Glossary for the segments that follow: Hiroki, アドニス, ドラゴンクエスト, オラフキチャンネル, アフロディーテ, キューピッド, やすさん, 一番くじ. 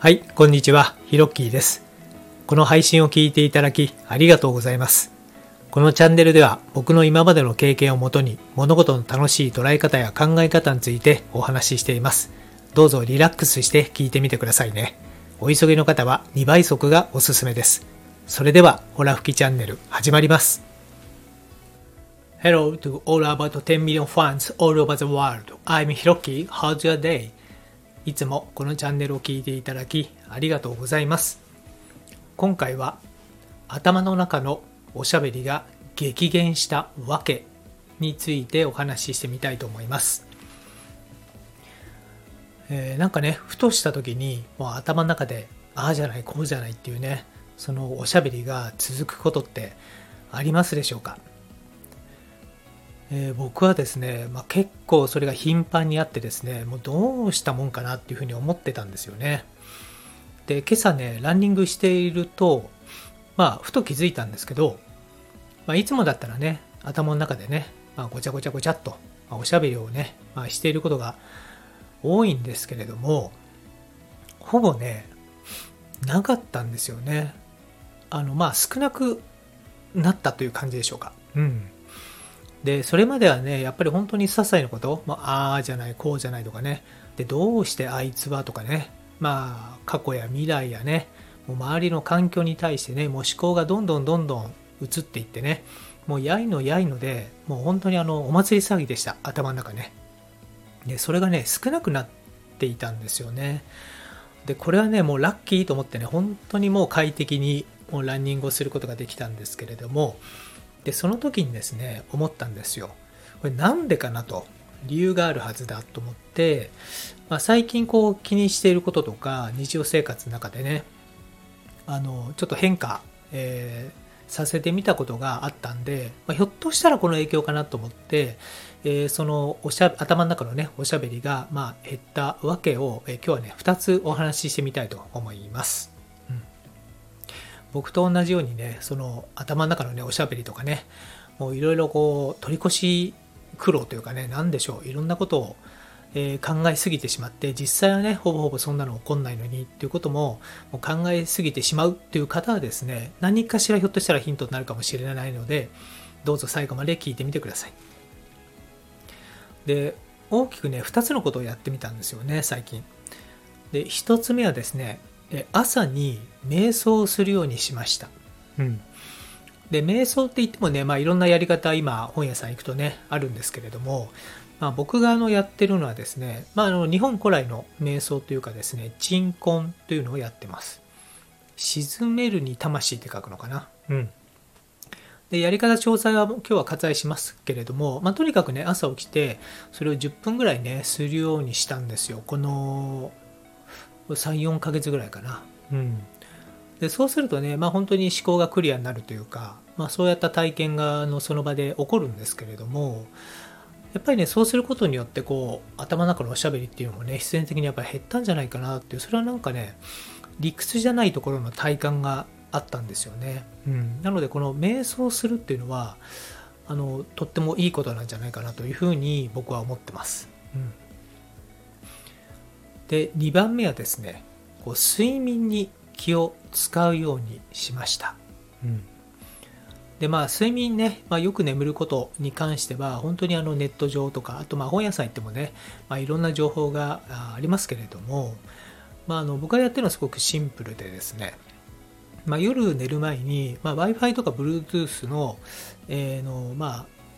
はい、こんにちは、Hirokiです。この配信を聞いていただきありがとうございます。このチャンネルでは僕の今までの経験をもとに物事の楽しい捉え方や考え方についてお話ししています。どうぞリラックスして聞いてみてくださいね。お急ぎの方は2倍速がおすすめです。それでは、オラフキチャンネル始まります。Hello to all about 10 million fans all over the world. I'm Hiroki. How's your day?いつもこのチャンネルを聞いていただきありがとうございます。今回は頭の中のおしゃべりが激減したわけについてお話ししてみたいと思います。なんかね、ふとした時にもう頭の中でああじゃないこうじゃないっていうね、そのおしゃべりが続くことってありますでしょうか。僕はですね、結構それが頻繁にあってですね、もうどうしたもんかなっていうふうに思ってたんですよね。で、今朝ね、ランニングしていると、ふと気づいたんですけど、いつもだったらね、頭の中でね、ごちゃごちゃごちゃっと、おしゃべりをね、していることが多いんですけれども、ほぼね、なかったんですよね。少なくなったという感じでしょうか。うん。で、それまではね、やっぱり本当に些細なこと、ああじゃない、こうじゃないとかね、で、どうしてあいつはとかね、過去や未来やね、もう周りの環境に対してね、もう思考がどんどん移っていってね、もうやいので、もう本当にお祭り騒ぎでした、頭の中ね。で、それがね、少なくなっていたんですよね。で、これはね、もうラッキーと思ってね、本当にもう快適にもうランニングをすることができたんですけれども、で、その時にですね、思ったんですよ。これなんでかなと、理由があるはずだと思って、最近こう気にしていることとか、日常生活の中でね、ちょっと変化、させてみたことがあったんで、ひょっとしたらこの影響かなと思って、その頭の中のね、おしゃべりが減ったわけを、今日はね、2つお話ししてみたいと思います。僕と同じようにね、その頭の中のね、おしゃべりとかね、もういろいろこう、取り越し苦労というかね、なんでしょう、いろんなことを、考えすぎてしまって、実際はね、ほぼそんなの起こんないのにっていうことも、もう考えすぎてしまうっていう方はですね、何かしらひょっとしたらヒントになるかもしれないので、どうぞ最後まで聞いてみてください。で、大きくね、2つのことをやってみたんですよね、最近。で、1つ目はですね、朝に瞑想をするようにしました。うん。で、瞑想って言ってもね、いろんなやり方、今、本屋さん行くとね、あるんですけれども、僕がやってるのはですね、日本古来の瞑想というかですね、鎮魂というのをやってます。沈めるに魂って書くのかな。うん。で、やり方詳細は今日は割愛しますけれども、とにかくね、朝起きて、それを10分ぐらいね、するようにしたんですよ。この、3、4ヶ月ぐらいかな。うん。で、そうするとね、本当に思考がクリアになるというか、そうやった体験がその場で起こるんですけれども、やっぱりね、そうすることによってこう、頭の中のおしゃべりっていうのもね、必然的にやっぱり減ったんじゃないかなっていう、それはなんかね、理屈じゃないところの体感があったんですよね。うん。なので、この瞑想するっていうのは、とってもいいことなんじゃないかなというふうに僕は思ってます。うん。で、2番目はですね、こう睡眠に気を使うようにしました。うん、で、睡眠ね、よく眠ることに関しては、本当にネット上とか、あと本屋さん行ってもね、いろんな情報がありますけれども、僕がやってるのはすごくシンプルでですね、夜寝る前に、Wi-Fi とか Bluetooth の、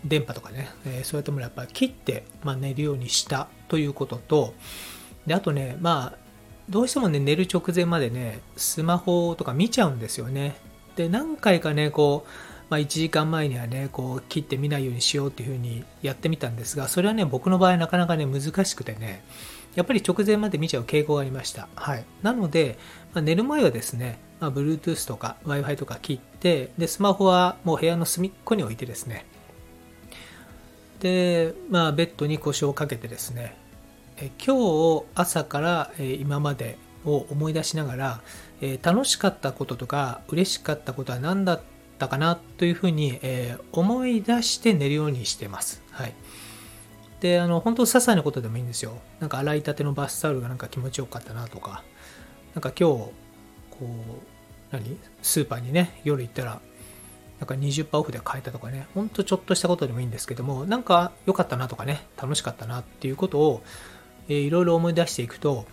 電波とかね、そういったものをやっぱり切って、寝るようにしたということと、で、あとね、どうしてもね、寝る直前までね、スマホとか見ちゃうんですよね。で、何回かね、こう、1時間前にはね、こう、切って見ないようにしようっていうふうにやってみたんですが、それはね、僕の場合なかなかね、難しくてね、やっぱり直前まで見ちゃう傾向がありました。はい。なので、寝る前はですね、Bluetooth とか Wi-Fi とか切って、で、スマホはもう部屋の隅っこに置いてですね、で、ベッドに腰をかけてですね、今日朝から今までを思い出しながら、楽しかったこととか嬉しかったことは何だったかなというふうに思い出して寝るようにしてます。はい。で、本当些細なことでもいいんですよ。なんか洗いたてのバスタオルがなんか気持ちよかったなとか、なんか今日こうスーパーにね夜行ったらなんか 20% オフで買えたとかね、ほんとちょっとしたことでもいいんですけども、なんか良かったなとかね、楽しかったなっていうことをいろいろ思い出していくと、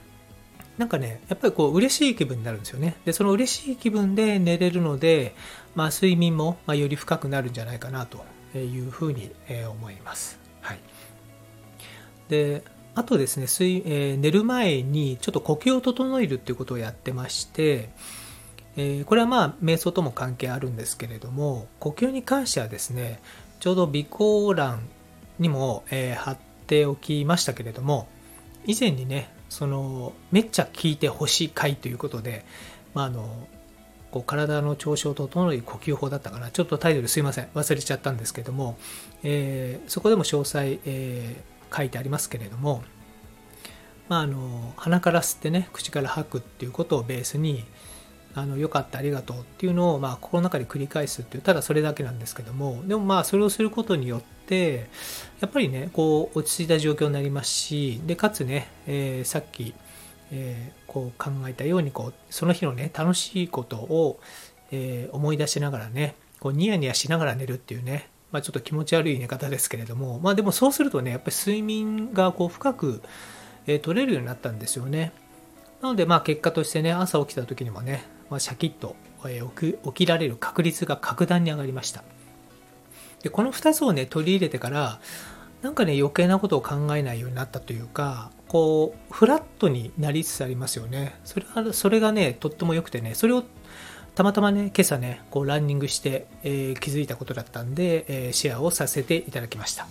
なんかねやっぱりこう嬉しい気分になるんですよね。でその嬉しい気分で寝れるので、睡眠もより深くなるんじゃないかなというふうに思います。はい。であとですね、寝る前にちょっと呼吸を整えるっていうことをやってまして、これは瞑想とも関係あるんですけれども、呼吸に関してはですね、ちょうど備考欄にも、貼っておきましたけれども、以前にねそのめっちゃ聞いてほしい回ということで、こう体の調子を整える呼吸法だったかな、ちょっとタイトルすいません忘れちゃったんですけども、そこでも詳細、書いてありますけれども、鼻から吸ってね口から吐くっていうことをベースに、よかったありがとうっていうのを心の中で繰り返すっていう、ただそれだけなんですけども、でもそれをすることによってやっぱりねこう落ち着いた状況になりますし、でかつね、さっき、こう考えたようにこうその日のね楽しいことを、思い出しながらねこうニヤニヤしながら寝るっていうね、ちょっと気持ち悪い寝方ですけれども、でもそうするとねやっぱり睡眠がこう深く、取れるようになったんですよね。なので結果としてね朝起きた時にもね、シャキッと起きられる確率が格段に上がりました。でこの2つをね取り入れてからなんかね余計なことを考えないようになったというか、こうフラットになりつつありますよね。それがねとっても良くてね、それをたまたまね今朝ねこうランニングして、気づいたことだったんで、シェアをさせていただきました。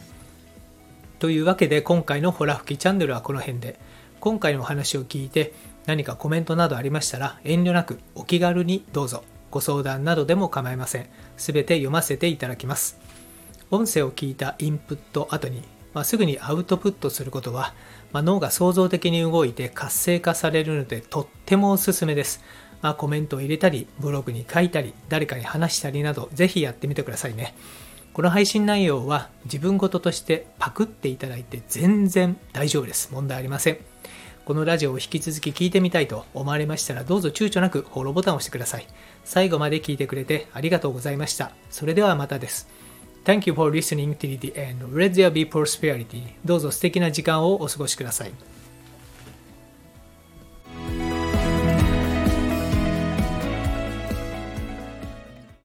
というわけで今回のほらふきチャンネルはこの辺で、今回のお話を聞いて何かコメントなどありましたら遠慮なくお気軽にどうぞ、ご相談などでも構いません。すべて読ませていただきます。音声を聞いたインプット後に、すぐにアウトプットすることは、脳が創造的に動いて活性化されるのでとってもおすすめです。コメントを入れたり、ブログに書いたり、誰かに話したりなど、ぜひやってみてくださいね。この配信内容は自分事としてパクっていただいて全然大丈夫です。問題ありません。このラジオを引き続き聞いてみたいと思われましたら、どうぞ躊躇なくフォローボタンを押してください。最後まで聞いてくれてありがとうございました。それではまたです。Thank you for listening till the end. Let there be prosperity. どうぞ素敵な時間をお過ごしください。